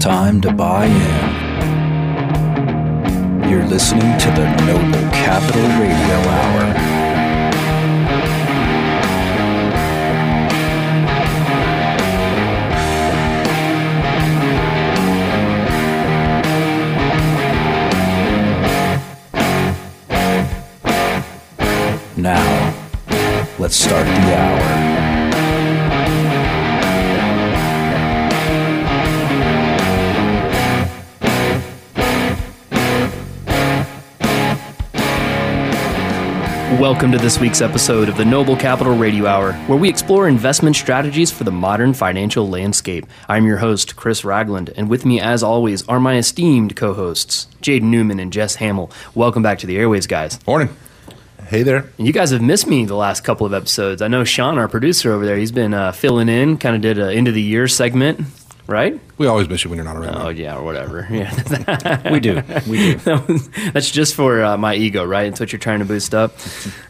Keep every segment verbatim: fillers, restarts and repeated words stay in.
time to buy in. You're listening to the Noble Capital Radio Hour. Now, let's start the hour. Welcome to this week's episode of the Noble Capital Radio Hour, where we explore investment strategies for the modern financial landscape. I'm your host, Chris Ragland, and with me, as always, are my esteemed co-hosts, Jaden Newman and Jess Hamill. Welcome back to the airwaves, guys. Morning. Hey there. And you guys have missed me the last couple of episodes. I know Sean, our producer over there, he's been uh, filling in, kind of did an end-of-the-year segment, right? We always miss you when you're not around. Oh, right. Yeah, or whatever. Yeah, We do. We do. That was, that's just for uh, my ego, right? It's what you're trying to boost up.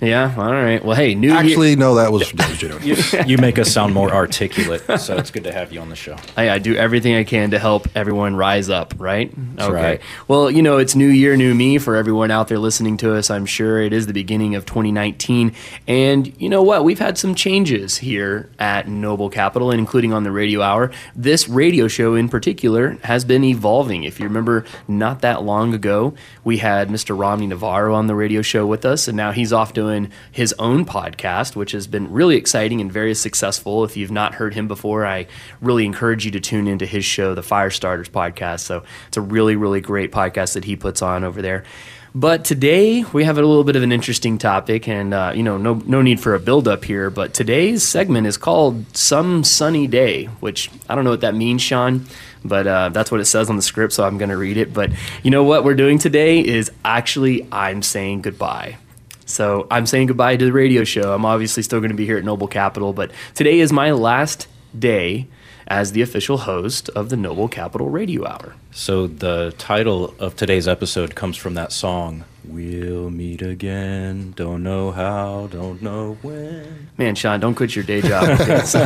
Yeah, all right. Well, hey, new Actually, year- no, that was, that was genuine. you, you make us sound more articulate, so it's good to have you on the show. Hey, I do everything I can to help everyone rise up, right? That's okay. Right. Well, you know, it's new year, new me for everyone out there listening to us. I'm sure it is the beginning of twenty nineteen. And you know what? We've had some changes here at Noble Capital, including on the radio hour. This radio show in particular has been evolving. If you remember, not that long ago, we had Mister Romney Navarro on the radio show with us, and now he's off doing his own podcast, which has been really exciting and very successful. If you've not heard him before, I really encourage you to tune into his show, The Firestarters Podcast. So it's a really, really great podcast that he puts on over there. But today, we have a little bit of an interesting topic, and uh, you know, no no need for a build-up here, but today's segment is called Some Sunny Day, which I don't know what that means, Sean, but uh, that's what it says on the script, so I'm going to read it. But you know what we're doing today is actually I'm saying goodbye. So I'm saying goodbye to the radio show. I'm obviously still going to be here at Noble Capital, but today is my last day as the official host of the Noble Capital Radio Hour. So the title of today's episode comes from that song, We'll Meet Again, Don't Know How, Don't Know When. Man, Sean, don't quit your day job. I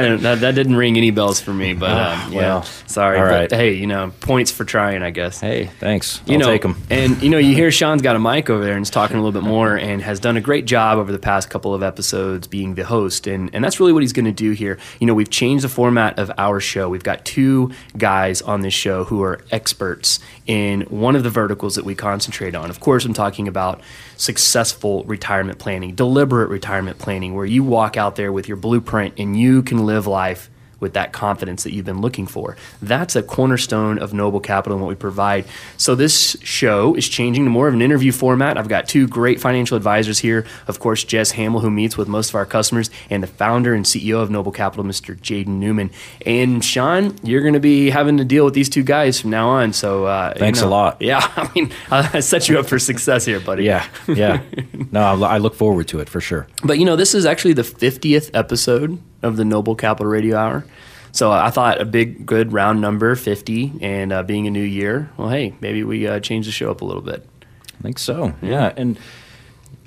don't, that, that didn't ring any bells for me, but uh, yeah, well, sorry. All right. But hey, you know, points for trying, I guess. Hey, thanks. You I'll know, take them. And, you know, you hear Sean's got a mic over there and is talking a little bit more and has done a great job over the past couple of episodes being the host, and, and that's really what he's going to do here. You know, we've changed the format of our show. We've got two guys on this show who are experts in one of the verticals that we concentrate on. Of course, I'm talking about successful retirement planning, deliberate retirement planning, where you walk out there with your blueprint and you can live life with that confidence that you've been looking for. That's a cornerstone of Noble Capital and what we provide. So this show is changing to more of an interview format. I've got two great financial advisors here. Of course, Jess Hamill, who meets with most of our customers, and the founder and C E O of Noble Capital, Mister Jaden Newman. And Sean, you're going to be having to deal with these two guys from now on. So uh, Thanks you know, a lot. Yeah, I mean, I set you up for success here, buddy. Yeah, yeah. No, I look forward to it for sure. But, you know, this is actually the fiftieth episode of the Noble Capital Radio Hour. So uh, I thought a big, good round number, fifty, and uh, being a new year, well, hey, maybe we uh, change the show up a little bit. I think so, yeah. And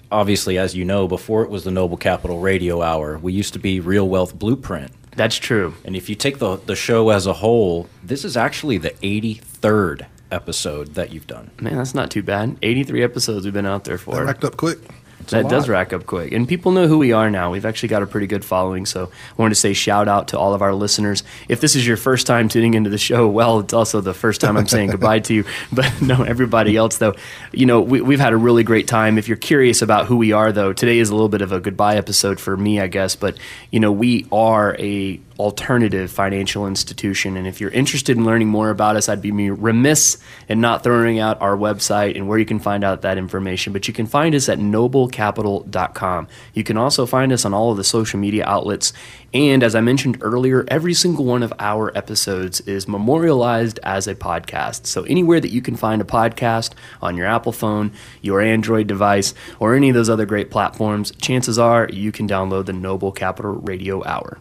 obviously, as you know, before it was the Noble Capital Radio Hour, we used to be Real Wealth Blueprint. That's true. And if you take the the show as a whole, this is actually the eighty-third episode that you've done. Man, that's not too bad. eighty-three episodes we've been out there for. That racked up quick. It's that does rack up quick. And people know who we are now. We've actually got a pretty good following. So I wanted to say shout out to all of our listeners. If this is your first time tuning into the show, well, it's also the first time I'm saying goodbye to you. But no, everybody else, though, you know, we, we've had a really great time. If you're curious about who we are, though, today is a little bit of a goodbye episode for me, I guess. But, you know, we are a alternative financial institution. And if you're interested in learning more about us, I'd be remiss in not throwing out our website and where you can find out that information. But you can find us at noble capital dot com. You can also find us on all of the social media outlets. And as I mentioned earlier, every single one of our episodes is memorialized as a podcast. So anywhere that you can find a podcast on your Apple phone, your Android device, or any of those other great platforms, chances are you can download the Noble Capital Radio Hour.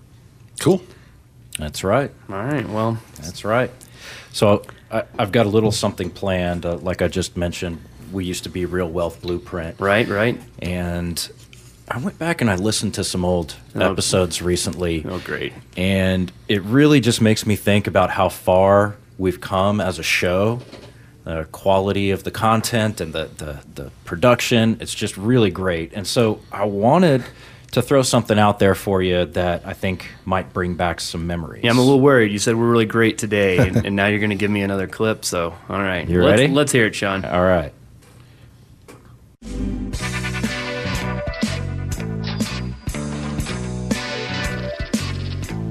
Cool. That's right. All right. Well, that's right. So I, I've got a little something planned. Uh, like I just mentioned, we used to be Real Wealth Blueprint. Right, right. And I went back and I listened to some old oh, episodes recently. Oh, great. And it really just makes me think about how far we've come as a show, the quality of the content and the, the, the production. It's just really great. And so I wanted to throw something out there for you that I think might bring back some memories. Yeah, I'm a little worried. You said we're really great today, and, and now you're going to give me another clip. So, all right. You ready? Let's, let's hear it, Sean. All right.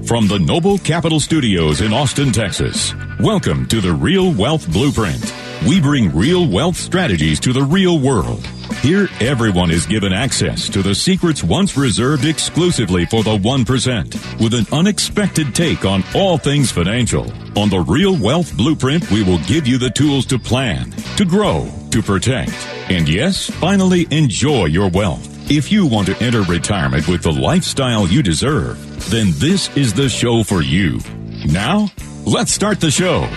From the Noble Capital Studios in Austin, Texas, welcome to the Real Wealth Blueprint. We bring real wealth strategies to the real world. Here, everyone is given access to the secrets once reserved exclusively for the one percent, with an unexpected take on all things financial. On the Real Wealth Blueprint, we will give you the tools to plan, to grow, to protect, and yes, finally enjoy your wealth. If you want to enter retirement with the lifestyle you deserve, then this is the show for you. Now, let's start the show.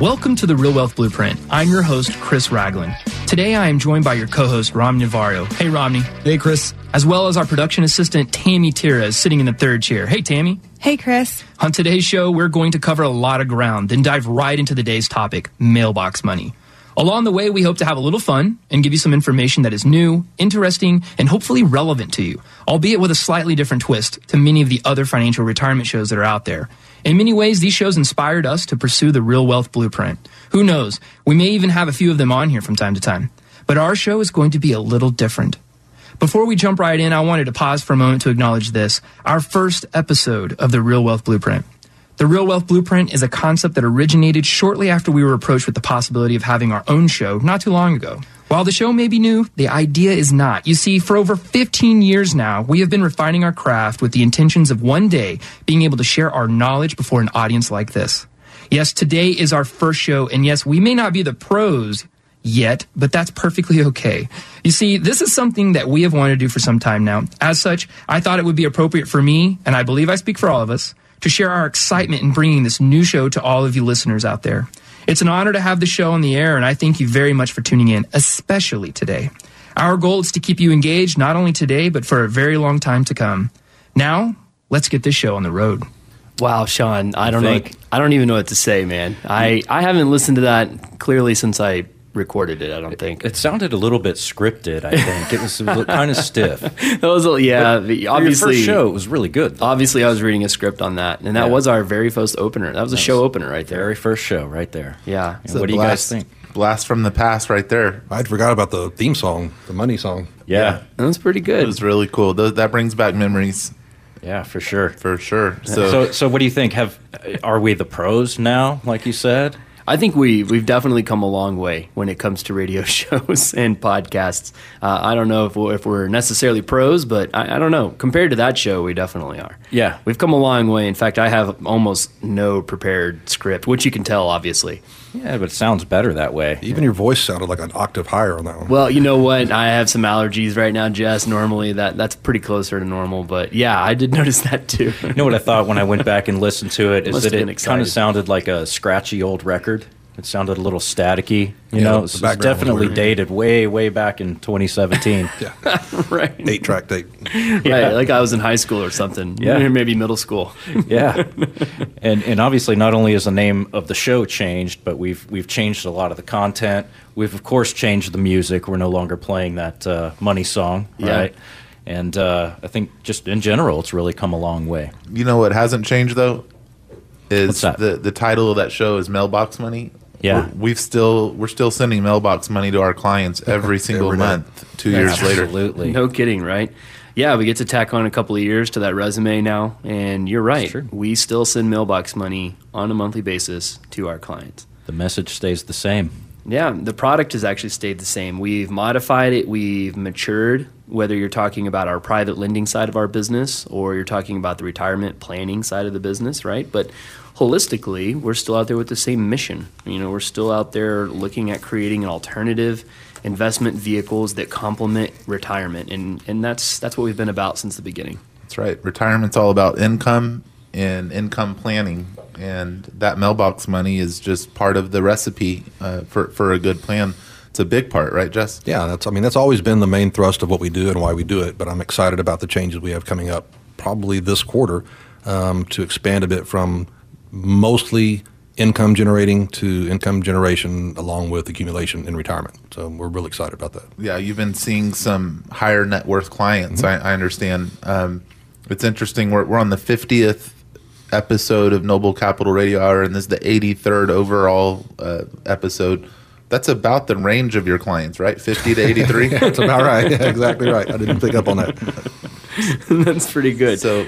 Welcome to the Real Wealth Blueprint. I'm your host, Chris Ragland. Today, I am joined by your co-host, Romney Navarro. Hey, Romney. Hey, Chris. As well as our production assistant, Tammy Tiraz, sitting in the third chair. Hey, Tammy. Hey, Chris. On today's show, we're going to cover a lot of ground, then dive right into the day's topic, mailbox money. Along the way, we hope to have a little fun and give you some information that is new, interesting, and hopefully relevant to you, albeit with a slightly different twist to many of the other financial retirement shows that are out there. In many ways, these shows inspired us to pursue the Real Wealth Blueprint. Who knows? We may even have a few of them on here from time to time. But our show is going to be a little different. Before we jump right in, I wanted to pause for a moment to acknowledge this, our first episode of the Real Wealth Blueprint. The Real Wealth Blueprint is a concept that originated shortly after we were approached with the possibility of having our own show not too long ago. While the show may be new, the idea is not. You see, for over fifteen years now, we have been refining our craft with the intentions of one day being able to share our knowledge before an audience like this. Yes, today is our first show, and yes, we may not be the pros yet, but that's perfectly okay. You see, this is something that we have wanted to do for some time now. As such, I thought it would be appropriate for me, and I believe I speak for all of us, to share our excitement in bringing this new show to all of you listeners out there. It's an honor to have the show on the air, and I thank you very much for tuning in, especially today. Our goal is to keep you engaged not only today, but for a very long time to come. Now, let's get this show on the road. Wow, Sean, I don't know, I don't even know what to say, man. I, I haven't listened to that clearly since I recorded it, I don't think. It, it sounded a little bit scripted, I think. It was, it was kind of stiff. That was, yeah, but obviously. Your first show, it was really good, though. Obviously, I was reading a script on that, and that yeah. was our very first opener. That was a that show was opener right there. Very first show right there. Yeah. So what blast, do you guys think? Blast from the past right there. I'd forgot about the theme song, the money song. Yeah. yeah. That was pretty good. It was really cool. Th- that brings back memories. Yeah, for sure. For sure. So, so, so what do you think? Have Are we the pros now, like you said? I think we, we've definitely come a long way when it comes to radio shows and podcasts. Uh, I don't know if we're, if we're necessarily pros, but I, I don't know. Compared to that show, we definitely are. Yeah. We've come a long way. In fact, I have almost no prepared script, which you can tell, obviously. Yeah, but it sounds better that way. Even yeah. your voice sounded like an octave higher on that one. Well, you know what? I have some allergies right now, Jess. Normally, that, that's pretty closer to normal. But yeah, I did notice that too. You know what I thought when I went back and listened to it is that it kind of sounded like a scratchy old record. It sounded a little staticky, you yeah, know. It's it definitely dated way, way back in twenty seventeen. Yeah, right. Eight track tape. Right, yeah. Like I was in high school or something. Yeah, maybe middle school. yeah, and and obviously not only is the name of the show changed, but we've we've changed a lot of the content. We've of course changed the music. We're no longer playing that uh, money song, yeah. right? And uh, I think just in general, it's really come a long way. You know what hasn't changed though is the the title of that show is Mailbox Money. Yeah, we're, we've still we're still sending mailbox money to our clients every single every month. Two yeah, years absolutely. later, absolutely, no kidding, right? Yeah, we get to tack on a couple of years to that resume now, and you're right. We still send mailbox money on a monthly basis to our clients. The message stays the same. Yeah, the product has actually stayed the same. We've modified it. We've matured. Whether you're talking about our private lending side of our business or you're talking about the retirement planning side of the business, right? But holistically, we're still out there with the same mission. You know, we're still out there looking at creating an alternative investment vehicles that complement retirement, and and that's that's what we've been about since the beginning. That's right. Retirement's all about income and income planning, and that mailbox money is just part of the recipe uh, for for a good plan It's a big part, right, Jess? Yeah, that's. I mean, that's always been the main thrust of what we do and why we do it. But I'm excited about the changes we have coming up, probably this quarter, um, to expand a bit from mostly income generating to income generation along with accumulation in retirement. So we're really excited about that. Yeah, you've been seeing some higher net worth clients, mm-hmm. I, I understand. Um, it's interesting, we're, we're on the fiftieth episode of Noble Capital Radio Hour, and this is the eighty-third overall uh, episode. That's about the range of your clients, right? fifty to eighty-three? Yeah, that's about right, yeah, exactly right. I didn't pick up on that. That's pretty good. So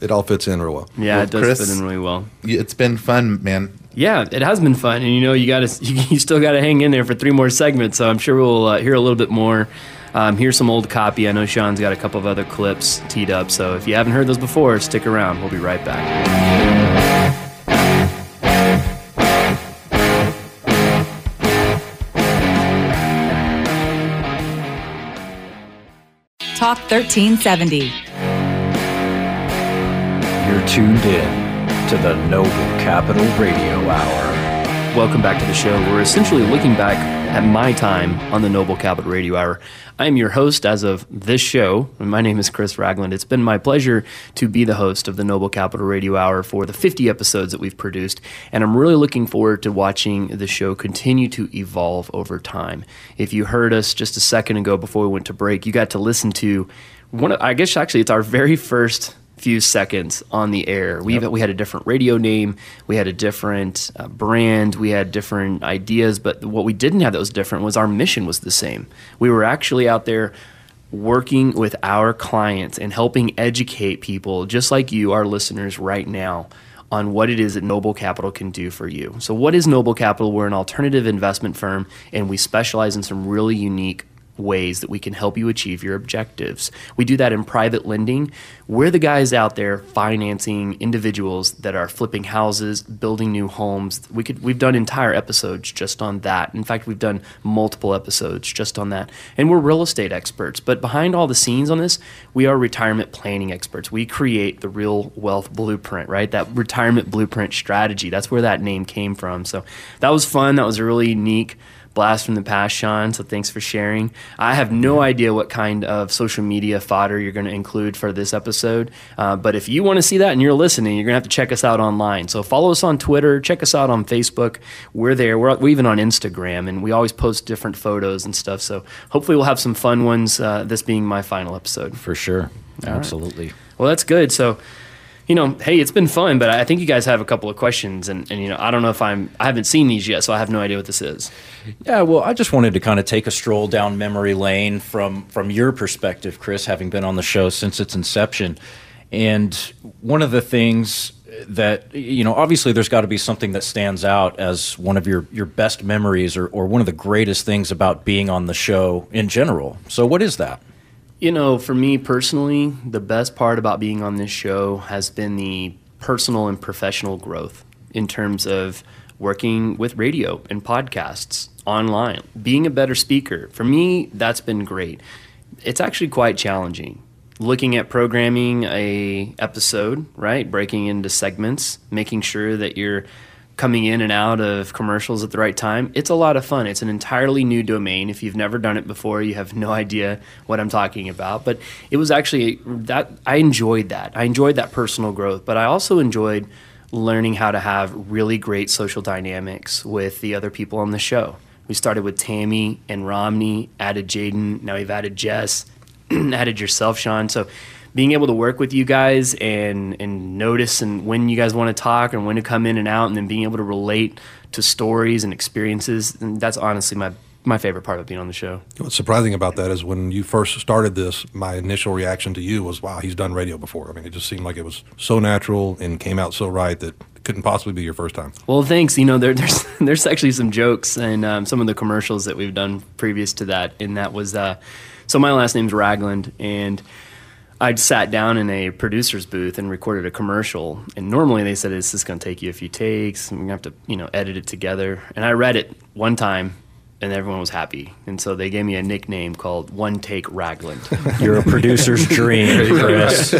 it all fits in real well. Yeah, well, it does Chris, fit in really well. It's been fun, man. Yeah, it has been fun, and you know you got to you, you still got to hang in there for three more segments. So I'm sure we'll uh, hear a little bit more. Um, here's some old copy. I know Sean's got a couple of other clips teed up. So if you haven't heard those before, stick around. We'll be right back. Talk thirteen seventy. You're tuned in to the Noble Capital Radio Hour. Welcome back to the show. We're essentially looking back at my time on the Noble Capital Radio Hour. I am your host as of this show. My name is Chris Ragland. It's been my pleasure to be the host of the Noble Capital Radio Hour for the fifty episodes that we've produced, and I'm really looking forward to watching the show continue to evolve over time. If you heard us just a second ago before we went to break, you got to listen to one of, I guess actually it's our very first few seconds on the air. We yep. we had a different radio name, we had a different uh, brand, we had different ideas, but what we didn't have that was different was our mission was the same. We were actually out there working with our clients and helping educate people, just like you, our listeners right now, on what it is that Noble Capital can do for you. So what is Noble Capital? We're an alternative investment firm, and we specialize in some really unique ways that we can help you achieve your objectives. We do that in private lending. We're the guys out there financing individuals that are flipping houses, building new homes. We could, we've done entire episodes just on that. In fact, we've done multiple episodes just on that. And we're real estate experts. But behind all the scenes on this, we are retirement planning experts. We create the Real Wealth Blueprint, right? That retirement blueprint strategy. That's where that name came from. So that was fun. That was a really unique blast from the past, Sean, so thanks for sharing. I have no idea what kind of social media fodder you're going to include for this episode, uh, but if you want to see that and you're listening, you're going to have to check us out online. So follow us on Twitter, check us out on Facebook. We're there. We're, we're even on Instagram, and we always post different photos and stuff, so hopefully we'll have some fun ones, uh, this being my final episode. For sure. All absolutely. Right. Well, that's good. So, you know, hey, it's been fun, but I think you guys have a couple of questions, and, and you know, I don't know if I'm, I haven't seen these yet, so I have no idea what this is. Yeah, well, I just wanted to kind of take a stroll down memory lane from from your perspective, Chris, having been on the show since its inception. And one of the things that, you know, obviously there's got to be something that stands out as one of your, your best memories or, or one of the greatest things about being on the show in general. So what is that? You know, for me personally, the best part about being on this show has been the personal and professional growth in terms of working with radio and podcasts online, being a better speaker. For me, that's been great. It's actually quite challenging. Looking at programming a episode, right? Breaking into segments, making sure that you're coming in and out of commercials at the right time. It's a lot of fun. It's an entirely new domain. If you've never done it before, you have no idea what I'm talking about. But it was actually that I enjoyed that. I enjoyed that personal growth, but I also enjoyed learning how to have really great social dynamics with the other people on the show. We started with Tammy and Romney, added Jaden, now we've added Jess, added yourself, Sean. So being able to work with you guys and and notice and when you guys want to talk and when to come in and out, and then being able to relate to stories and experiences, and that's honestly my, my favorite part of being on the show. What's surprising about that is when you first started this, my initial reaction to you was, wow, he's done radio before. I mean, it just seemed like it was so natural and came out so right that it couldn't possibly be your first time. Well, thanks. You know, there, there's there's actually some jokes and um, some of the commercials that we've done previous to that, and that was, uh, so my last name's Ragland, and I'd sat down in a producer's booth and recorded a commercial, and normally they said, this is going to take you a few takes, and we're going to have to, you know, edit it together. And I read it one time, and everyone was happy. And so they gave me a nickname called One Take Ragland. You're a producer's dream, Chris.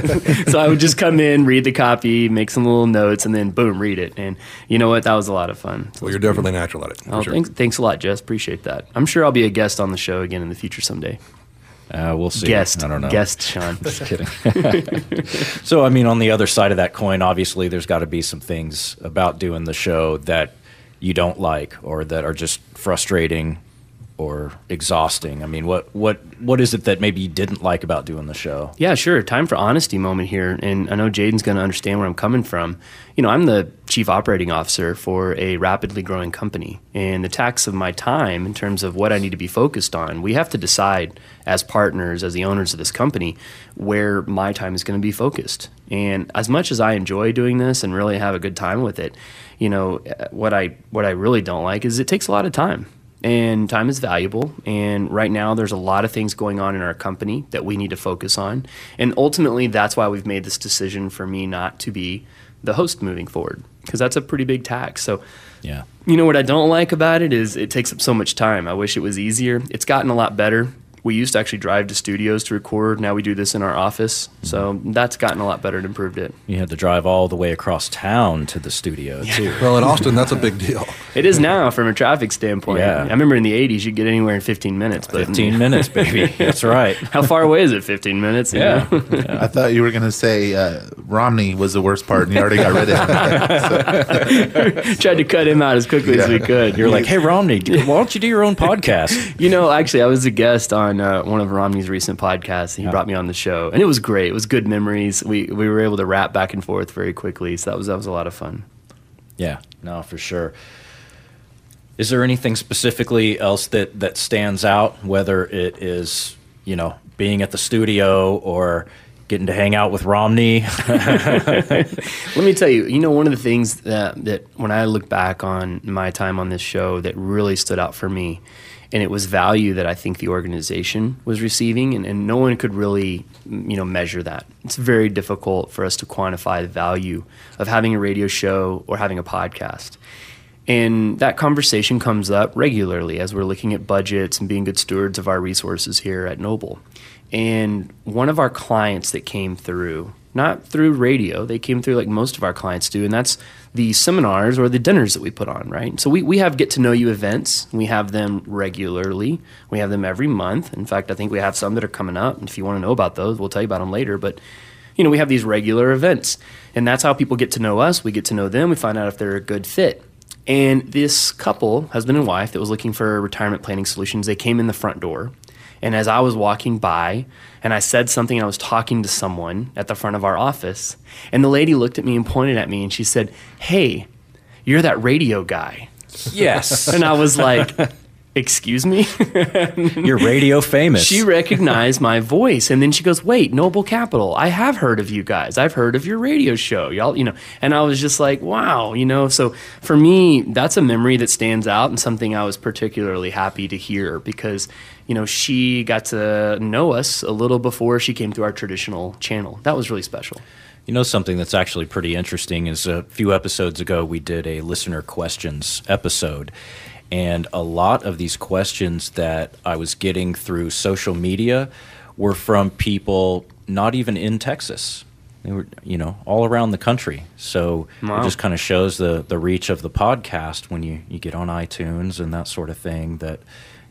So I would just come in, read the copy, make some little notes, and then boom, read it. And you know what? That was a lot of fun. So well, you're definitely cool. natural at it. Oh, sure. thanks, thanks a lot, Jess. Appreciate that. I'm sure I'll be a guest on the show again in the future someday. Uh, we'll see. Guest, I don't know. Guest, Sean. Just kidding. So, I mean, on the other side of that coin, obviously, there's got to be some things about doing the show that you don't like, or that are just frustrating or exhausting. I mean, what what what is it that maybe you didn't like about doing the show? Yeah, sure. Time for honesty moment here, and I know Jaden's going to understand where I'm coming from. You know, I'm the chief operating officer for a rapidly growing company, and the tax of my time in terms of what I need to be focused on, we have to decide as partners, as the owners of this company, where my time is going to be focused. And as much as I enjoy doing this and really have a good time with it, you know, what I what I really don't like is it takes a lot of time. And time is valuable. And right now, there's a lot of things going on in our company that we need to focus on. And ultimately, that's why we've made this decision for me not to be the host moving forward, because that's a pretty big tax. So, yeah, you know, what I don't like about it is it takes up so much time. I wish it was easier. It's gotten a lot better. We used to actually drive to studios to record. Now we do this in our office. So that's gotten a lot better and improved it. You had to drive all the way across town to the studio, yeah. too. Well, in Austin, that's a big deal. It is now from a traffic standpoint. Yeah. I remember in the eighties, you'd get anywhere in fifteen minutes. But fifteen minutes, baby. That's right. How far away is it, fifteen minutes? Yeah. yeah. I thought you were going to say uh, Romney was the worst part, and you already got rid of him. So. Tried to cut him out as quickly yeah. as we could. You're like, hey, Romney, why don't you do your own podcast? You know, actually, I was a guest on On, uh, one of Romney's recent podcasts, and he yeah. brought me on the show, and it was great. It was good memories. We we were able to rap back and forth very quickly, so that was that was a lot of fun. Yeah, no, for sure. Is there anything specifically else that that stands out, whether it is, you know, being at the studio or getting to hang out with Romney? Let me tell you, you know, one of the things that that when I look back on my time on this show that really stood out for me. And it was value that I think the organization was receiving, and, and no one could really, you know, measure that. It's very difficult for us to quantify the value of having a radio show or having a podcast. And that conversation comes up regularly as we're looking at budgets and being good stewards of our resources here at Noble. And one of our clients that came through, not through radio, they came through like most of our clients do, and that's the seminars or the dinners that we put on, right? So we, we have get-to-know-you events. We have them regularly. We have them every month. In fact, I think we have some that are coming up, and if you want to know about those, we'll tell you about them later. But, you know, we have these regular events, and that's how people get to know us. We get to know them. We find out if they're a good fit. And this couple, husband and wife, that was looking for retirement planning solutions, they came in the front door. And as I was walking by, and I said something, I was talking to someone at the front of our office, and the lady looked at me and pointed at me, and she said, "Hey, you're that radio guy." Yes. And I was like, "Excuse me?" You're radio famous. She recognized my voice, and then she goes, "Wait, Noble Capital, I have heard of you guys. I've heard of your radio show, y'all." You know, and I was just like, "Wow," you know. So for me, that's a memory that stands out, and something I was particularly happy to hear, because, you know, she got to know us a little before she came through our traditional channel. That was really special. You know, something that's actually pretty interesting is a few episodes ago we did a listener questions episode. And a lot of these questions that I was getting through social media were from people not even in Texas. They were, you know, all around the country. So wow. It just kind of shows the, the reach of the podcast when you, you get on iTunes and that sort of thing, that,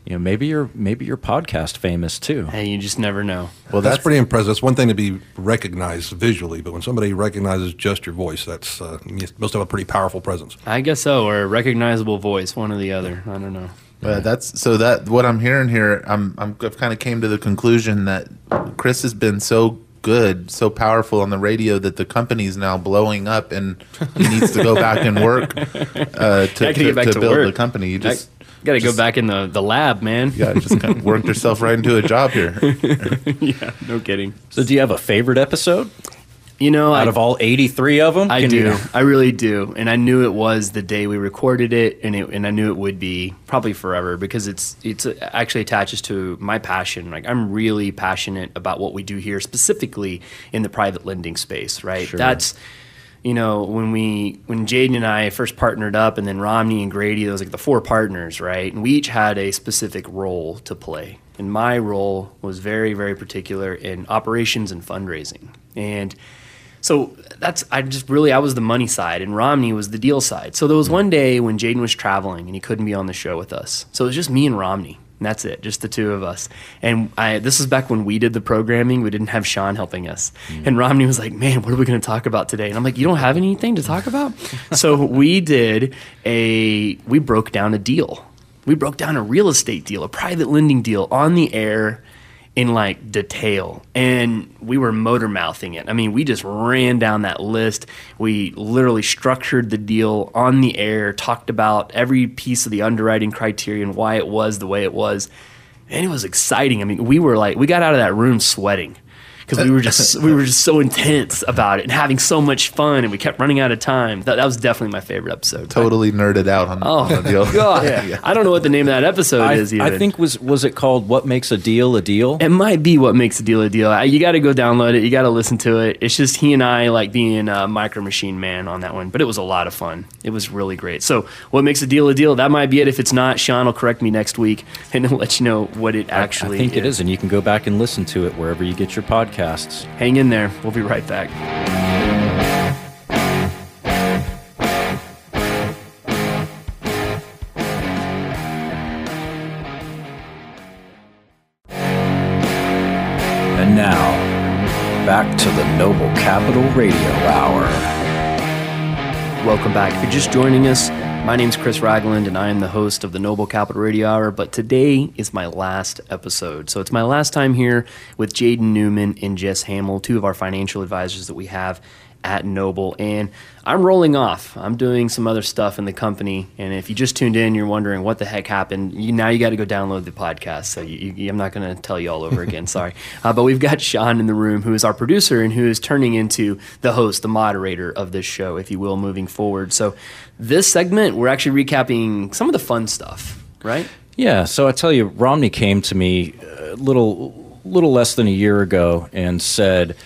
you know, maybe you're maybe you're podcast famous too. Hey, you just never know. Well, that's, that's pretty impressive. That's one thing to be recognized visually, but when somebody recognizes just your voice, that's uh, you must have a pretty powerful presence. I guess so, or a recognizable voice, one or the other. I don't know. But yeah. that's so that what I'm hearing here. I'm, I'm I've kind of came to the conclusion that Chris has been so good, so powerful on the radio that the company's now blowing up, and he needs to go back and work uh, to, to, to, back to build work. The company. You just. I, You got to go back in the, the lab, man. You got to just kind of work yourself right into a job here. Yeah, no kidding. So do you have a favorite episode? You know, Out I, of all eighty-three of them? I do. You? I really do. And I knew it was the day we recorded it, and it, and I knew it would be probably forever, because it's it's actually attaches to my passion. Like, I'm really passionate about what we do here, specifically in the private lending space, right? Sure. That's... you know, when we when Jaden and I first partnered up, and then Romney and Grady, those like the four partners, right? And we each had a specific role to play. And my role was very, very particular in operations and fundraising. And so that's, I just really, I was the money side and Romney was the deal side. So there was one day when Jaden was traveling and he couldn't be on the show with us. So it was just me and Romney. And that's it, just the two of us. And I, this was back when we did the programming. We didn't have Sean helping us. Mm. And Romney was like, man, what are we going to talk about today? And I'm like, you don't have anything to talk about? So we did a, we broke down a deal. We broke down a real estate deal, a private lending deal on the air in like detail. And we were motor mouthing it. I mean, we just ran down that list. We literally structured the deal on the air, talked about every piece of the underwriting criteria and why it was the way it was. And it was exciting. I mean, we were like, we got out of that room sweating because we were just we were just so intense about it and having so much fun, and we kept running out of time. That, that was definitely my favorite episode. Totally I, nerded out on, oh, on the deal. God. Yeah. Yeah. I don't know what the name of that episode I, is even. I think was was it called What Makes a Deal a Deal? It might be What Makes a Deal a Deal. I, you got to go download it. You got to listen to it. It's just he and I like being a Micro Machine Man on that one, but it was a lot of fun. It was really great. So What Makes a Deal a Deal? That might be it. If it's not, Sean will correct me next week and he'll let you know what it actually I, I think is. It is, and you can go back and listen to it wherever you get your podcast. Hang in there. We'll be right back. And now, back to the Noble Capital Radio Hour. Welcome back. If you're just joining us, my name's Chris Ragland, and I am the host of the Noble Capital Radio Hour, but today is my last episode. So it's my last time here with Jaden Newman and Jess Hamill, two of our financial advisors that we have at Noble, and I'm rolling off. I'm doing some other stuff in the company, and if you just tuned in, you're wondering what the heck happened. You, now you got to go download the podcast, so you, you, I'm not going to tell you all over again, sorry. Uh, but we've got Sean in the room, who is our producer and who is turning into the host, the moderator of this show, if you will, moving forward. So this segment, we're actually recapping some of the fun stuff, right? Yeah, so I tell you, Romney came to me a little, little less than a year ago and said,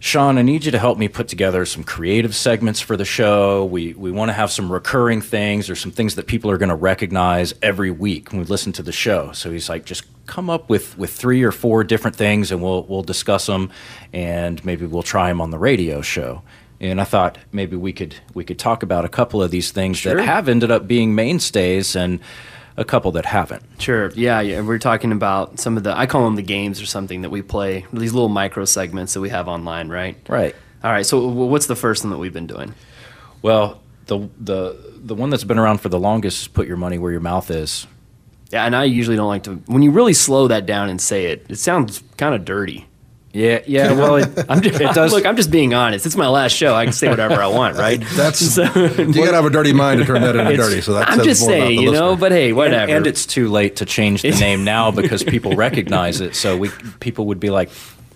Sean, I need you to help me put together some creative segments for the show. We we want to have some recurring things or some things that people are going to recognize every week when we listen to the show. So he's like, just come up with, with three or four different things, and we'll we'll discuss them, and maybe we'll try them on the radio show. And I thought maybe we could we could talk about a couple of these things sure. that have ended up being mainstays and a couple that haven't. Sure, yeah, yeah. We're talking about some of the, I call them the games or something that we play, these little micro segments that we have online, right? Right. All right, so what's the first one that we've been doing? Well, the the the one that's been around for the longest is Put Your Money Where Your Mouth Is. Yeah, and I usually don't like to, when you really slow that down and say it, it sounds kind of dirty. Yeah, yeah. Well, it, I'm just, it does. Look, I'm just being honest. It's my last show. I can say whatever I want, right? That's so, you gotta have a dirty mind to turn that into dirty. So that's I'm just more saying, you know. Listener. But hey, whatever. And, and it's too late to change the name now because people recognize it. So we people would be like,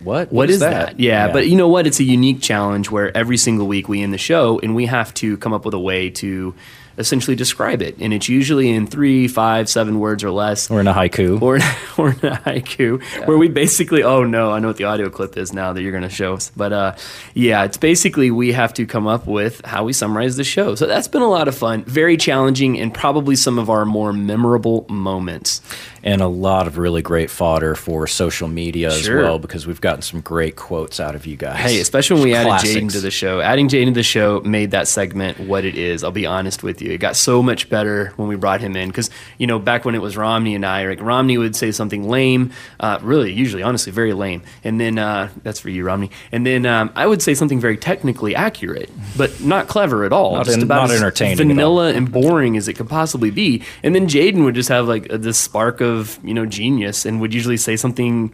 "What? What, what is, is that?" that? Yeah, yeah, but you know what? It's a unique challenge where every single week we end the show and we have to come up with a way to essentially describe it, and it's usually in three, five, seven words or less. Or in a haiku. Or, or in a haiku, yeah. Where we basically, oh no, I know what the audio clip is now that you're going to show us. But uh, yeah, it's basically we have to come up with how we summarize the show. So that's been a lot of fun, very challenging, and probably some of our more memorable moments. And a lot of really great fodder for social media sure. as well, because we've gotten some great quotes out of you guys. Hey, especially when we Classics. added Jaden to the show. Adding Jaden to the show made that segment what it is, I'll be honest with you. It got so much better when we brought him in because, you know, back when it was Romney and I, like Romney would say something lame, uh, really, usually, honestly, very lame. And then, uh, that's for you, Romney. And then um, I would say something very technically accurate, but not clever at all. Not, just about not entertaining. Vanilla and boring as it could possibly be. And then Jaden would just have like this spark of, you know, genius and would usually say something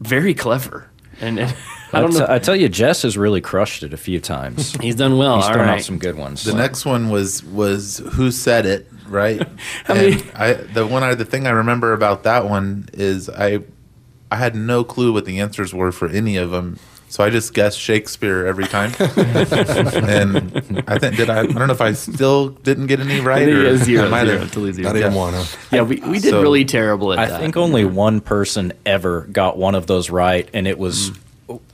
very clever. And, and I don't I t- know. I tell you, Jess has really crushed it a few times. He's done well. He's thrown right. out some good ones. The so. next one was was who said it, right? I and mean, I, the one I, the thing I remember about that one is I I had no clue what the answers were for any of them, so I just guessed Shakespeare every time. And I think did I? I don't know if I still didn't get any right. Or yeah, zero, I zero, totally zero. Not even yeah. one. Huh? Yeah, we, we did so, really terrible at I that. I think only yeah. one person ever got one of those right, and it was. Mm.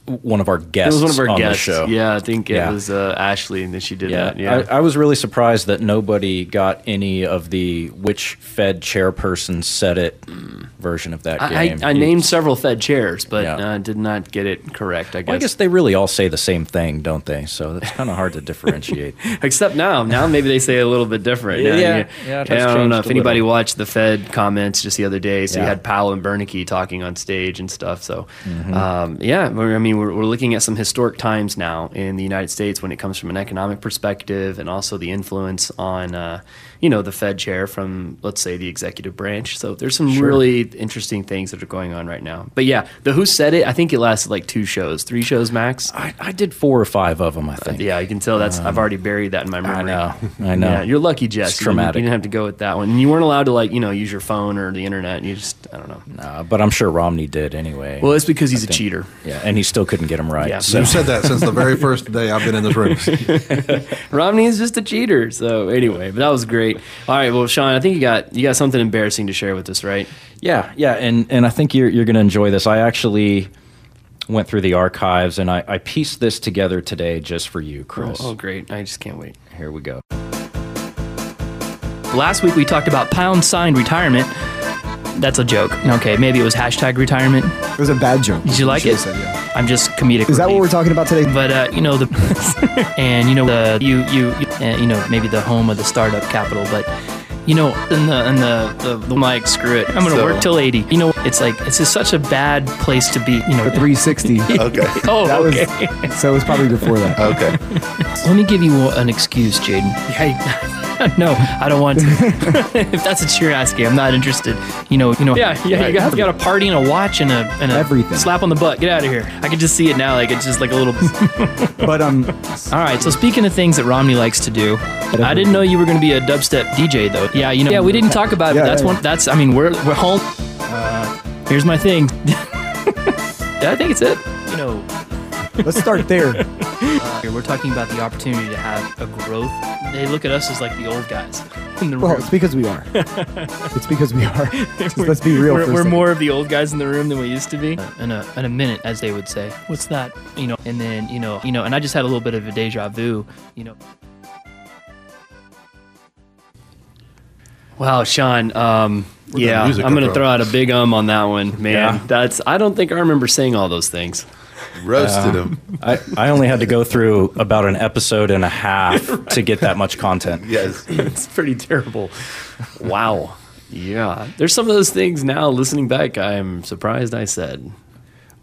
one of our guests. It was one of our on guests. The show. Yeah, I think it yeah. was uh, Ashley, and then she did yeah. that. Yeah, I, I was really surprised that nobody got any of the which Fed chairperson said it mm. version of that I, game. I, I named several Fed chairs, but I yeah. uh, did not get it correct, I guess. Well, I guess they really all say the same thing, don't they? So it's kind of hard to differentiate. Except now. Now maybe they say a little bit different. Yeah, yeah. yeah, yeah I don't know if anybody little. watched the Fed comments just the other day. So yeah. you had Powell and Bernanke talking on stage and stuff. So, mm-hmm. um, yeah, I mean, We're, we're looking at some historic times now in the United States when it comes from an economic perspective, and also the influence on, uh, you know, the Fed chair from, let's say, the executive branch. So there's some sure. really interesting things that are going on right now. But yeah, the Who Said It, I think it lasted like two shows, three shows max. I, I did four or five of them, I think. Uh, yeah, you can tell that's um, I've already buried that in my memory. I know, I know. Yeah, you're lucky, Jess. It's you traumatic. Didn't, you didn't have to go with that one. And you weren't allowed to, like, you know, use your phone or the internet. You just, I don't know. No, nah, but I'm sure Romney did anyway. Well, it's because he's I a think. cheater. Yeah, and he still couldn't get him right. Yeah. So. You've said that since the very first day I've been in this room. Romney is just a cheater. So anyway, but that was great. All right, well, Sean, I think you got you got something embarrassing to share with us, right? Yeah, yeah, and and I think you're you're going to enjoy this. I actually went through the archives, and I, I pieced this together today just for you, Chris. Oh, oh, great. I just can't wait. Here we go. Last week we talked about pound sign retirement. That's a joke. Okay, maybe it was hashtag retirement. It was a bad joke. Did you like it? Said, yeah. I'm just comedic. Is that relief. What we're talking about today? But uh, you know the, and you know the you you uh, you know maybe the home of the startup capital, but. You know, and the and the, the the like, screw it. I'm gonna so, work till eighty. You know, it's like it's just such a bad place to be. You know, the three sixty. Okay. Oh, that okay. Was, so it was probably before that. Okay. Let me give you an excuse, Jaden. Hey, no, I don't want to. If that's what you're asking, I'm not interested. You know, you know. Yeah, yeah. Right. You got, got a party and a watch and a and a everything. Slap on the butt. Get out of here. I can just see it now. Like it's just like a little. But um. All right. So speaking of things that Romney likes to do, everything. I didn't know you were gonna be a dubstep D J though. Yeah, you know. Yeah, we didn't talk about it. Yeah, but that's yeah, yeah. one. That's. I mean, we're we're home. Uh, Here's my thing. Yeah, I think it's it. You know. Let's start there. Uh, we're talking about the opportunity to have a growth. They look at us as like the old guys in the room. Well, it's because we are. It's because we are. Let's be real. We're, we're more of the old guys in the room than we used to be. Uh, in a in a minute, as they would say. What's that? You know. And then you know you know. And I just had a little bit of a deja vu. You know. Wow, Sean, um, yeah, I'm going to throw out a big um on that one, man. Yeah. That's I don't think I remember saying all those things. Roasted um, him. I, I only had to go through about an episode and a half right. to get that much content. Yes. It's pretty terrible. Wow. Yeah. There's some of those things now, listening back, I'm surprised I said.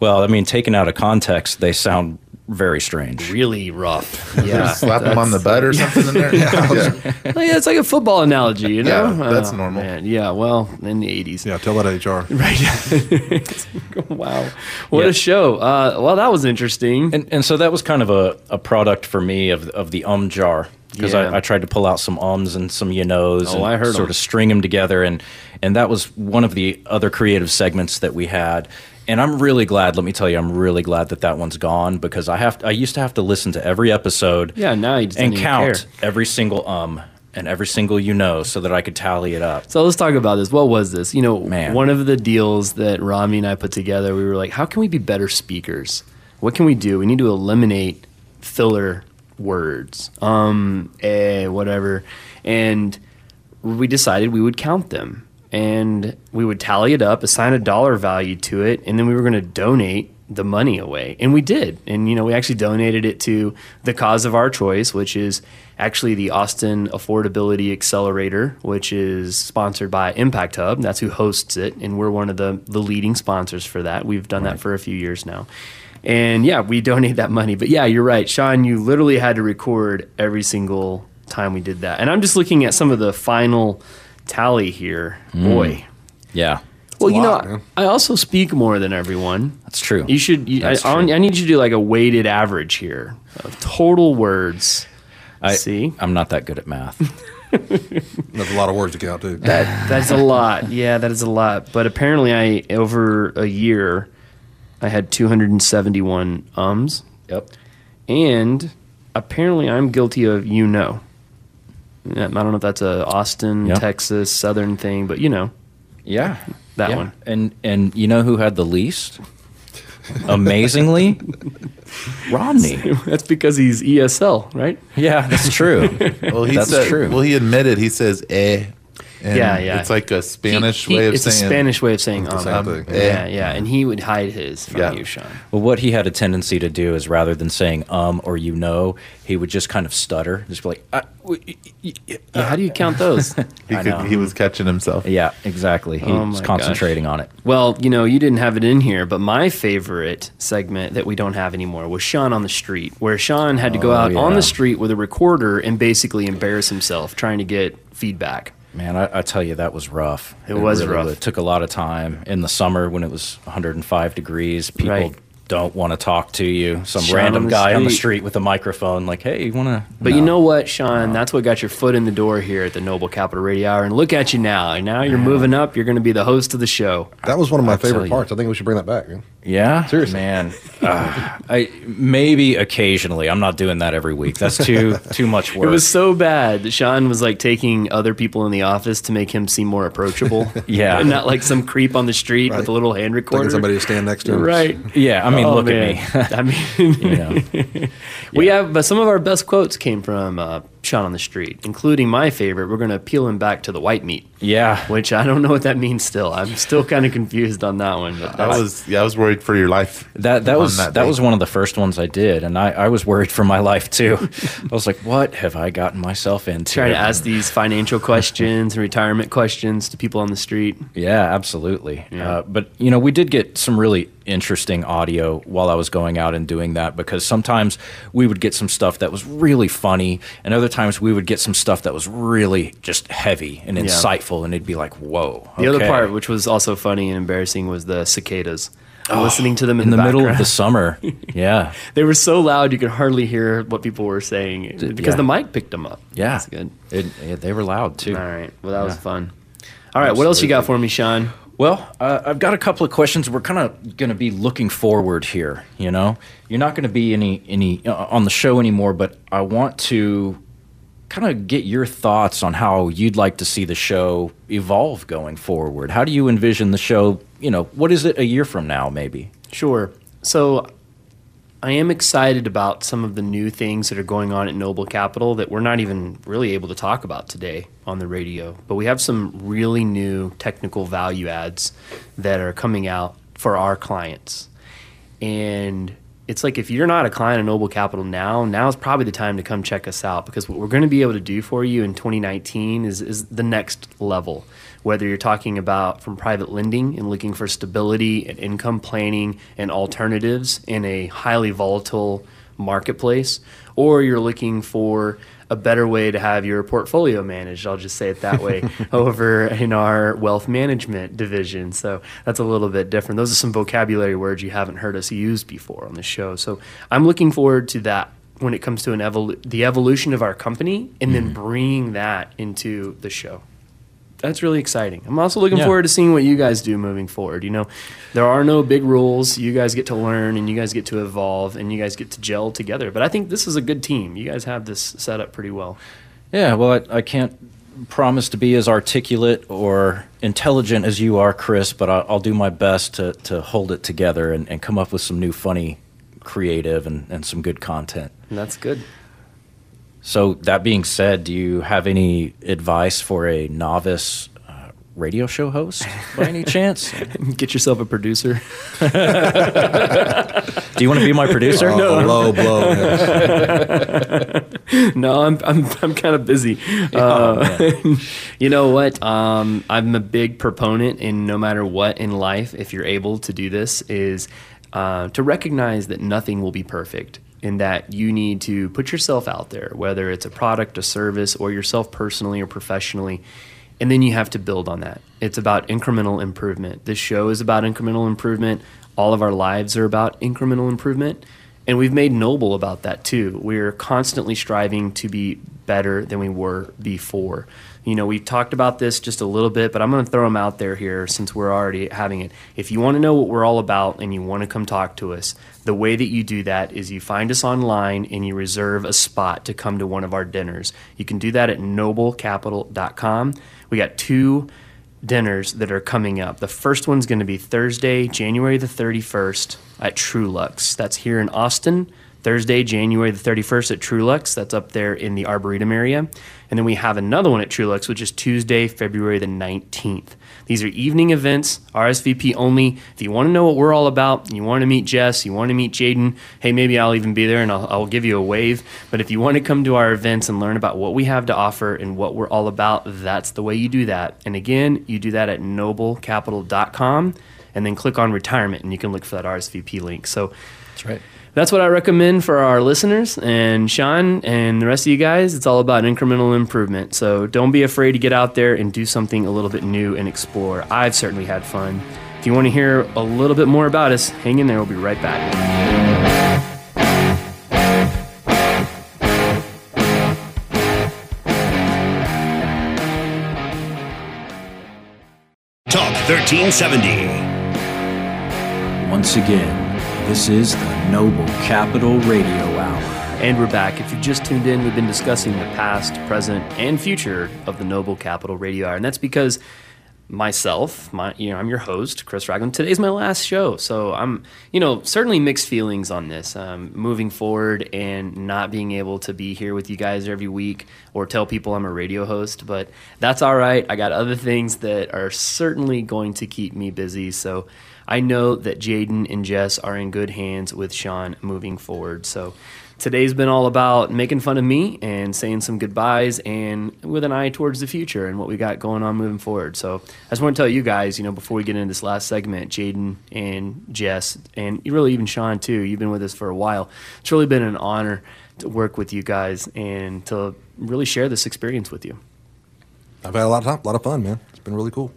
Well, I mean, taken out of context, they sound very strange. Really rough. Yeah. Slap them on the butt or something in there. Yeah. Yeah. Yeah, it's like a football analogy, you know? Yeah, that's oh, normal. Man. Yeah, well, in the eighties. Yeah, tell that H R. Right. Wow. What yeah. a show. Uh, well, that was interesting. And and so that was kind of a, a product for me of, of the um jar. Because yeah. I, I tried to pull out some ums and some you knows oh, and I heard sort them. Of string them together. And, and that was one of the other creative segments that we had. And I'm really glad, let me tell you, I'm really glad that that one's gone because I have. To, I used to have to listen to every episode yeah, now you just and count care. Every single um and every single you know so that I could tally it up. So let's talk about this. What was this? You know, Man. One of the deals that Rami and I put together, we were like, how can we be better speakers? What can we do? We need to eliminate filler words, um, eh, whatever. And we decided we would count them. And we would tally it up, assign a dollar value to it, and then we were going to donate the money away. And we did. And, you know, we actually donated it to the cause of our choice, which is actually the Austin Affordability Accelerator, which is sponsored by Impact Hub. That's who hosts it. And we're one of the, the leading sponsors for that. We've done right. that for a few years now. And, yeah, we donate that money. But, yeah, you're right. Sean, you literally had to record every single time we did that. And I'm just looking at some of the final tally here, boy. Mm. Yeah. That's well, you lot, know, man. I also speak more than everyone. That's true. You should. You, I, true. I need you to do like a weighted average here of total words. I see. I'm not that good at math. That's a lot of words to count, too. That that's a lot. Yeah, that is a lot. But apparently, I over a year, I had two hundred seventy-one ums. Yep. And apparently, I'm guilty of you know. I don't know if that's a Austin, yeah. Texas, Southern thing, but you know, yeah, that yeah. one. And and you know who had the least? amazingly. Romney. That's because he's E S L, right? Yeah, that's true. Well, he that's said, true. Well, he admitted, he says, eh. And yeah, yeah. It's like a Spanish he, he, way of it's saying. It's a Spanish way of saying um. um yeah. yeah, yeah. And he would hide his from yeah. you, Sean. Well, what he had a tendency to do is rather than saying um or you know, he would just kind of stutter. Just be like, uh, uh, yeah, how do you count those? he, I could, know. he was catching himself. Yeah, exactly. He oh was concentrating gosh. on it. Well, you know, you didn't have it in here, but my favorite segment that we don't have anymore was Sean on the Street, where Sean had to go oh, out yeah. on the street with a recorder and basically embarrass himself trying to get feedback. Man, I, I tell you, that was rough. It, it was really, rough. It took a lot of time. In the summer when it was one hundred five degrees, people right. don't want to talk to you. Some Sean random on guy street. on the street with a microphone like, hey, you want to... But no. you know what, Sean? No. That's what got your foot in the door here at the Noble Capital Radio Hour. And look at you now. And now you're yeah. moving up. You're going to be the host of the show. That was one of my I'll favorite parts. I think we should bring that back. Man. Yeah? Seriously. Man. uh, I, maybe occasionally. I'm not doing that every week. That's too too much work. It was so bad that Sean was like taking other people in the office to make him seem more approachable. yeah. And not like some creep on the street right. with a little hand recorder. Thinking somebody to stand next to him. Right. Yeah. I mean, oh, look man. at me. I mean, you know. yeah. we have, but some of our best quotes came from uh, Sean on the Street, including my favorite. We're going to peel him back to the white meat. Yeah, which I don't know what that means. Still, I'm still kind of confused on that one. But I was, yeah, I was worried for your life. That that was that, that was one of the first ones I did, and I, I was worried for my life too. I was like, what have I gotten myself into? Trying to ask these financial questions and retirement questions to people on the street. Yeah, absolutely. Yeah. Uh, but you know, we did get some really interesting audio while I was going out and doing that, because sometimes we would get some stuff that was really funny, and other times we would get some stuff that was really just heavy and insightful, yeah. and it'd be like, whoa. The okay. other part, which was also funny and embarrassing, was the cicadas. Oh, listening to them in, in the, the middle of the summer. Yeah. They were so loud you could hardly hear what people were saying because yeah. the mic picked them up. Yeah. That's good. It, it, they were loud too. All right. Well, that yeah. was fun. All right. Absolutely. What else you got for me, Sean? Well, uh, I've got a couple of questions. We're kind of going to be looking forward here, you know. You're not going to be any any uh, on the show anymore, but I want to kind of get your thoughts on how you'd like to see the show evolve going forward. How do you envision the show, you know, what is it a year from now maybe? Sure. So I am excited about some of the new things that are going on at Noble Capital that we're not even really able to talk about today on the radio. But we have some really new technical value adds that are coming out for our clients. And it's like if you're not a client of Noble Capital now, now is probably the time to come check us out, because what we're going to be able to do for you in twenty nineteen is, is the next level. Whether you're talking about from private lending and looking for stability and income planning and alternatives in a highly volatile marketplace, or you're looking for a better way to have your portfolio managed, I'll just say it that way, over in our wealth management division. So that's a little bit different. Those are some vocabulary words you haven't heard us use before on the show. So I'm looking forward to that when it comes to an evol- the evolution of our company and mm-hmm. then bringing that into the show. That's really exciting. I'm also looking yeah. forward to seeing what you guys do moving forward. You know, there are no big rules. You guys get to learn, and you guys get to evolve, and you guys get to gel together. But I think this is a good team. You guys have this set up pretty well. Yeah, well, I, I can't promise to be as articulate or intelligent as you are, Chris, but I, I'll do my best to, to hold it together and, and come up with some new funny, creative, and, and some good content. And that's good. So that being said, do you have any advice for a novice uh, radio show host by any chance? Get yourself a producer. Do you want to be my producer? Oh, no, low blow. Yes. No, I'm I'm I'm kind of busy. Uh, oh, you know what? Um, I'm a big proponent in no matter what in life, if you're able to do this, is uh, to recognize that nothing will be perfect. In that you need to put yourself out there, whether it's a product, a service, or yourself personally or professionally, and then you have to build on that. It's about incremental improvement. This show is about incremental improvement. All of our lives are about incremental improvement, and we've made Noble about that too. We're constantly striving to be better than we were before. You know, we've talked about this just a little bit, but I'm going to throw them out there here since we're already having it. If you want to know what we're all about and you want to come talk to us, the way that you do that is you find us online and you reserve a spot to come to one of our dinners. You can do that at noble capital dot com. We got two dinners that are coming up. The first one's going to be Thursday, January the thirty-first at True Lux. That's here in Austin. Thursday, January the thirty-first at True Lux. That's up there in the Arboretum area. And then we have another one at True Lux, which is Tuesday, February the nineteenth. These are evening events, R S V P only. If you want to know what we're all about, you want to meet Jess, you want to meet Jaden, hey, maybe I'll even be there and I'll, I'll give you a wave. But if you want to come to our events and learn about what we have to offer and what we're all about, that's the way you do that. And again, you do that at noble capital dot com and then click on retirement and you can look for that R S V P link. So that's right. That's what I recommend for our listeners and Sean and the rest of you guys. It's all about incremental improvement. So don't be afraid to get out there and do something a little bit new and explore. I've certainly had fun. If you want to hear a little bit more about us, hang in there. We'll be right back. Talk thirteen seventy. Once again, this is the Noble Capital Radio Hour. And we're back. If you just tuned in, we've been discussing the past, present, and future of the Noble Capital Radio Hour. And that's because myself, my, you know, I'm your host, Chris Ragland. Today's my last show. So I'm, you know, certainly mixed feelings on this, um, moving forward and not being able to be here with you guys every week or tell people I'm a radio host, but that's all right. I got other things that are certainly going to keep me busy. So I know that Jaden and Jess are in good hands with Sean moving forward. So today's been all about making fun of me and saying some goodbyes and with an eye towards the future and what we got going on moving forward. So I just want to tell you guys, you know, before we get into this last segment, Jaden and Jess, and really even Sean too, you've been with us for a while. It's really been an honor to work with you guys and to really share this experience with you. I've had a lot of time, a lot of fun, man. It's been really cool.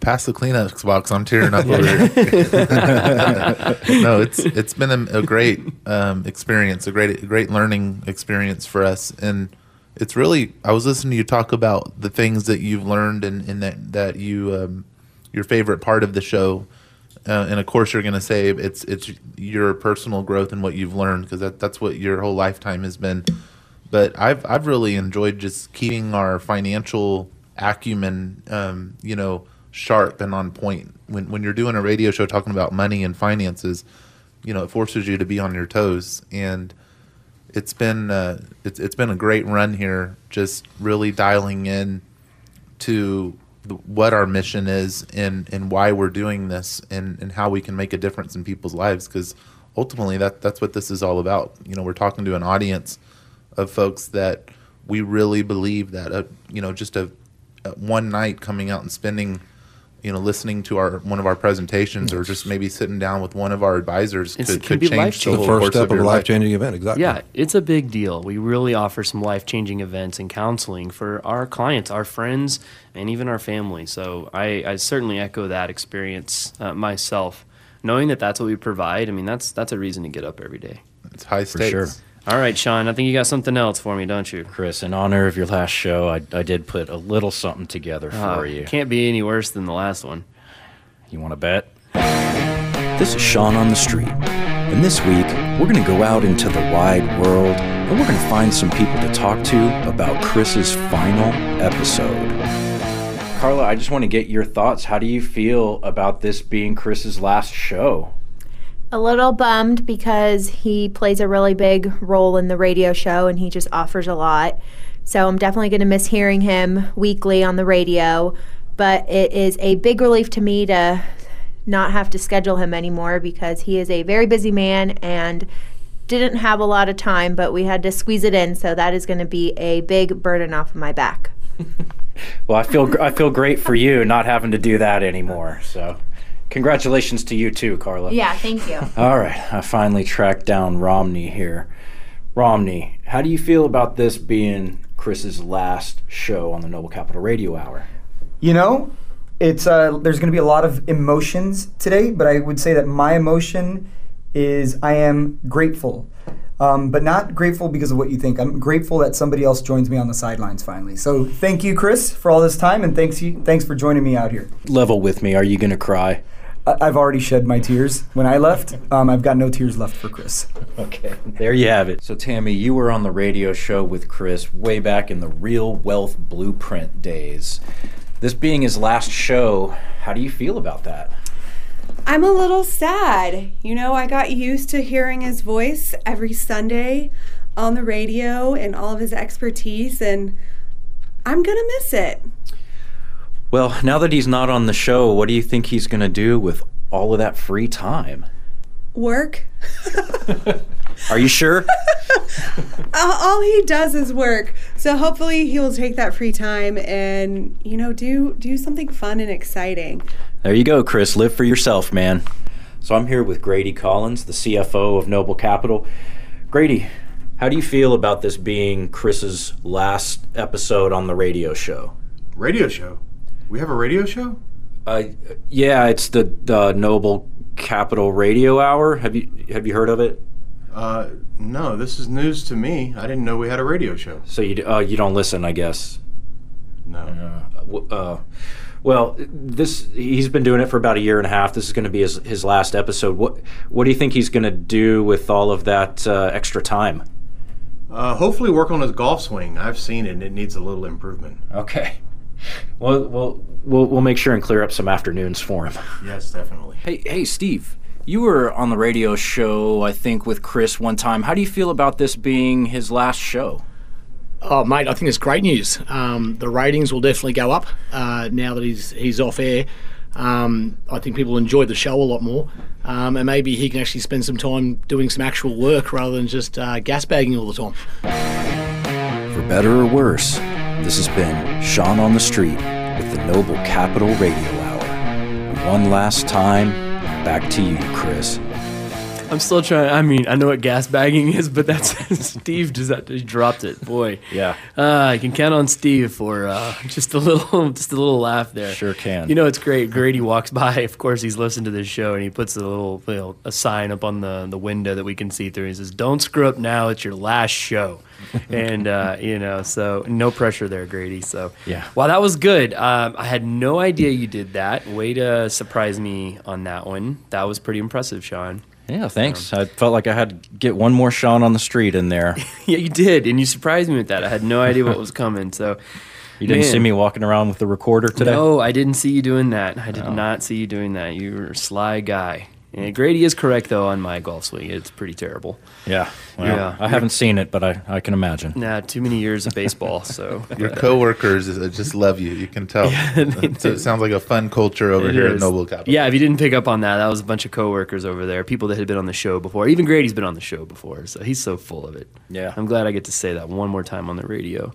Pass the Kleenex box. I'm tearing up over here. No, it's it's been a, a great um, experience, a great a great learning experience for us. And it's really, I was listening to you talk about the things that you've learned and, and that that you um, your favorite part of the show. Uh, and of course, you're going to say it's it's your personal growth and what you've learned, because that that's what your whole lifetime has been. But I've I've really enjoyed just keeping our financial acumen, um, you know. sharp and on point. When when you're doing a radio show talking about money and finances, you know, it forces you to be on your toes. And it's been uh, it's it's been a great run here, just really dialing in to the, what our mission is and, and why we're doing this and, and how we can make a difference in people's lives. Because ultimately, that that's what this is all about. You know, we're talking to an audience of folks that we really believe that uh, you know, just a, a one night coming out and spending, you know, listening to our one of our presentations or just maybe sitting down with one of our advisors could, it can could be change the whole course of your life. The first step of a life-changing event, exactly. Yeah, it's a big deal. We really offer some life-changing events and counseling for our clients, our friends, and even our family. So I, I certainly echo that experience uh, myself, knowing that that's what we provide. I mean, that's that's a reason to get up every day. It's high stakes. For sure. All right, Sean, I think you got something else for me, don't you? Chris, in honor of your last show, I, I did put a little something together for uh, you. Can't be any worse than the last one. You want to bet? This is Sean on the Street, and this week we're going to go out into the wide world, and we're going to find some people to talk to about Chris's final episode. Carla, I just want to get your thoughts. How do you feel about this being Chris's last show? A little bummed because he plays a really big role in the radio show and he just offers a lot. So I'm definitely going to miss hearing him weekly on the radio. But it is a big relief to me to not have to schedule him anymore because he is a very busy man and didn't have a lot of time, but we had to squeeze it in. So that is going to be a big burden off of my back. Well, I feel I feel great for you not having to do that anymore. So congratulations to you too, Carla. Yeah, thank you. All right, I finally tracked down Romney here. Romney, how do you feel about this being Chris's last show on the Noble Capital Radio Hour? You know, it's uh, there's going to be a lot of emotions today, but I would say that my emotion is I am grateful, um, but not grateful because of what you think. I'm grateful that somebody else joins me on the sidelines finally. So thank you, Chris, for all this time, and thanks you, thanks for joining me out here. Level with me. Are you going to cry? I've already shed my tears when I left. Um, I've got no tears left for Chris. Okay, there you have it. So Tammy, you were on the radio show with Chris way back in the Real Wealth Blueprint days. This being his last show, how do you feel about that? I'm a little sad. You know, I got used to hearing his voice every Sunday on the radio and all of his expertise, and I'm gonna miss it. Well, now that he's not on the show, what do you think he's gonna do with all of that free time? Work. Are you sure? All he does is work. So hopefully he will take that free time and, you know, do do something fun and exciting. There you go, Chris. Live for yourself, man. So I'm here with Grady Collins, the C F O of Noble Capital. Grady, how do you feel about this being Chris's last episode on the radio show? Radio show? We have a radio show? Uh, yeah, it's the, the Noble Capital Radio Hour. Have you have you heard of it? Uh, no, this is news to me. I didn't know we had a radio show. So you uh, you don't listen, I guess. No. Uh, uh, well, this he's been doing it for about a year and a half. This is going to be his his last episode. What what do you think he's going to do with all of that uh, extra time? Uh, hopefully, work on his golf swing. I've seen it, and it needs a little improvement. Okay. Well, we'll we'll we'll make sure and clear up some afternoons for him. Yes, definitely. Hey, hey, Steve. You were on the radio show, I think, with Chris one time. How do you feel about this being his last show? Oh, mate, I think it's great news. Um, the ratings will definitely go up uh, now that he's he's off air. Um, I think people enjoy the show a lot more. Um, and maybe he can actually spend some time doing some actual work rather than just uh, gasbagging all the time. For better or worse, this has been Sean on the Street with the Noble Capital Radio Hour. And one last time, back to you, Chris. I'm still trying. I mean, I know what gas bagging is, but that's Steve just he dropped it. Boy, yeah. Uh, I can count on Steve for uh, just a little, just a little laugh there. Sure can. You know, it's great. Grady walks by. Of course, he's listened to this show, and he puts a little, you know, a sign up on the the window that we can see through. He says, "Don't screw up now. It's your last show." And uh, you know, so no pressure there, Grady. So yeah. Wow, that was good. Um, I had no idea you did that. Way to surprise me on that one. That was pretty impressive, Sean. Yeah, thanks. Um, I felt like I had to get one more Sean on the Street in there. Yeah, you did, and you surprised me with that. I had no idea what was coming. So you didn't man. see me walking around with the recorder today? No, I didn't see you doing that. I did oh. not see you doing that. You were a sly guy. And Grady is correct, though, on my golf swing. It's pretty terrible. Yeah. Well, yeah. I haven't seen it, but I, I can imagine. Nah, too many years of baseball. So your coworkers just love you. You can tell. Yeah, so it sounds like a fun culture over it here is. at Noble Capital. Yeah, if you didn't pick up on that, that was a bunch of coworkers over there, people that had been on the show before. Even Grady's been on the show before, so he's so full of it. Yeah. I'm glad I get to say that one more time on the radio.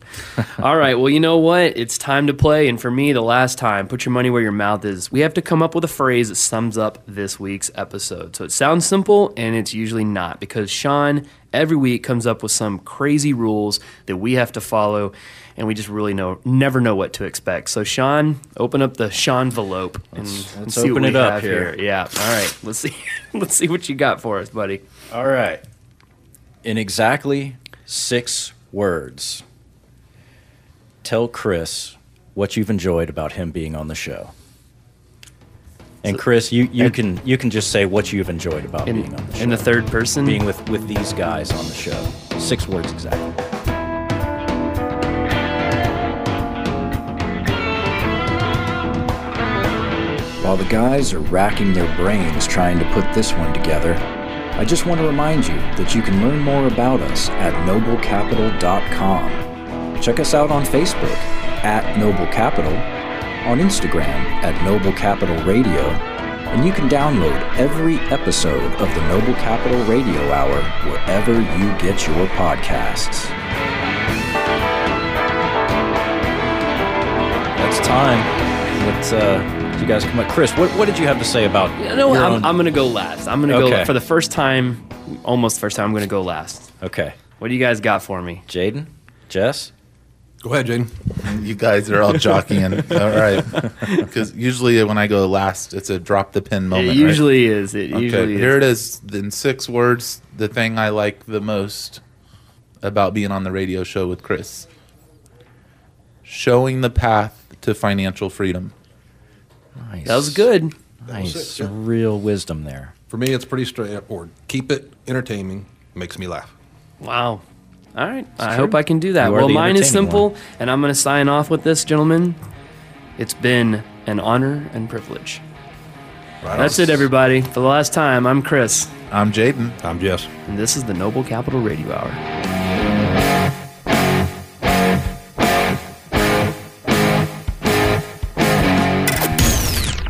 All right, well, you know what? It's time to play, and for me, the last time, put your money where your mouth is. We have to come up with a phrase that sums up this week's episode. episode. So it sounds simple, and it's usually not, because Sean every week comes up with some crazy rules that we have to follow, and we just really know never know what to expect. So Sean, open up the Sean-velope and let's, let's see open what we it up have here. here. Yeah. All right. Let's see. Let's see what you got for us, buddy. All right. In exactly six words, tell Chris what you've enjoyed about him being on the show. And Chris, you, you can you can just say what you've enjoyed about in, being on the show. In the third person? Being with, with these guys on the show. Six words exactly. While the guys are racking their brains trying to put this one together, I just want to remind you that you can learn more about us at noble capital dot com. Check us out on Facebook at Noble Capital, on Instagram at Noble Capital Radio, and you can download every episode of the Noble Capital Radio Hour wherever you get your podcasts. That's time. Let's, uh, you guys come up. Chris, what, what did you have to say about you know, I'm, own... I'm going to go last. I'm going to okay. go for the first time, almost first time, I'm going to go last. Okay. What do you guys got for me? Jaden? Jess? Go ahead, Jaden. You guys are all jockeying. All right. Because usually when I go last, it's a drop the pin moment. It usually right? is. It okay. usually Here is. Here it is. In six words, the thing I like the most about being on the radio show with Chris. Showing the path to financial freedom. Nice. That was good. Nice. That was it, yeah. Real wisdom there. For me, it's pretty straightforward. Keep it entertaining. Makes me laugh. Wow. All right. I hope I can do that. Well, mine is simple, and I'm going to sign off with this, gentlemen. It's been an honor and privilege. Right. That's it, everybody. For the last time, I'm Chris. I'm Jaden. I'm Jess. And this is the Noble Capital Radio Hour.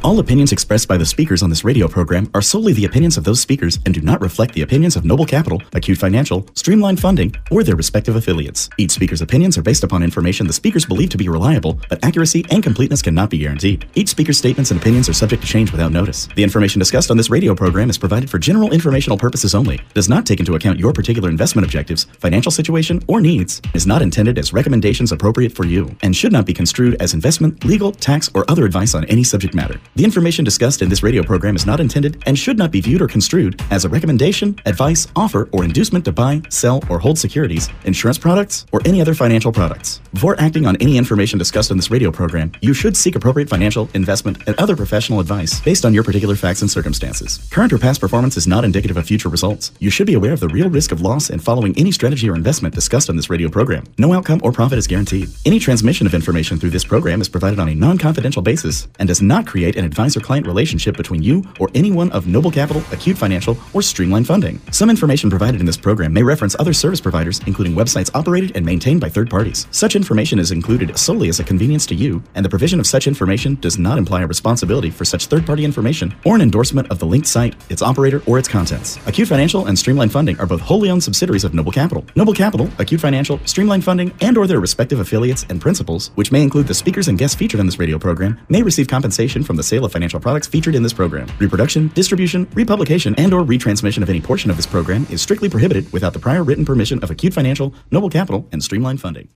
All opinions expressed by the speakers on this radio program are solely the opinions of those speakers and do not reflect the opinions of Noble Capital, Acute Financial, Streamline Funding, or their respective affiliates. Each speaker's opinions are based upon information the speakers believe to be reliable, but accuracy and completeness cannot be guaranteed. Each speaker's statements and opinions are subject to change without notice. The information discussed on this radio program is provided for general informational purposes only, does not take into account your particular investment objectives, financial situation, or needs, is not intended as recommendations appropriate for you, and should not be construed as investment, legal, tax, or other advice on any subject matter. The information discussed in this radio program is not intended and should not be viewed or construed as a recommendation, advice, offer, or inducement to buy, sell, or hold securities, insurance products, or any other financial products. Before acting on any information discussed in this radio program, you should seek appropriate financial, investment, and other professional advice based on your particular facts and circumstances. Current or past performance is not indicative of future results. You should be aware of the real risk of loss in following any strategy or investment discussed on this radio program. No outcome or profit is guaranteed. Any transmission of information through this program is provided on a non-confidential basis and does not create an advisor-client relationship between you or any one of Noble Capital, Acute Financial, or Streamline Funding. Some information provided in this program may reference other service providers, including websites operated and maintained by third parties. Such information is included solely as a convenience to you, and the provision of such information does not imply a responsibility for such third-party information or an endorsement of the linked site, its operator, or its contents. Acute Financial and Streamline Funding are both wholly owned subsidiaries of Noble Capital. Noble Capital, Acute Financial, Streamline Funding, and/or their respective affiliates and principals, which may include the speakers and guests featured on this radio program, may receive compensation from the sale of financial products featured in this program. Reproduction, distribution, republication, and or retransmission of any portion of this program is strictly prohibited without the prior written permission of Acute Financial, Noble Capital, and Streamline Funding.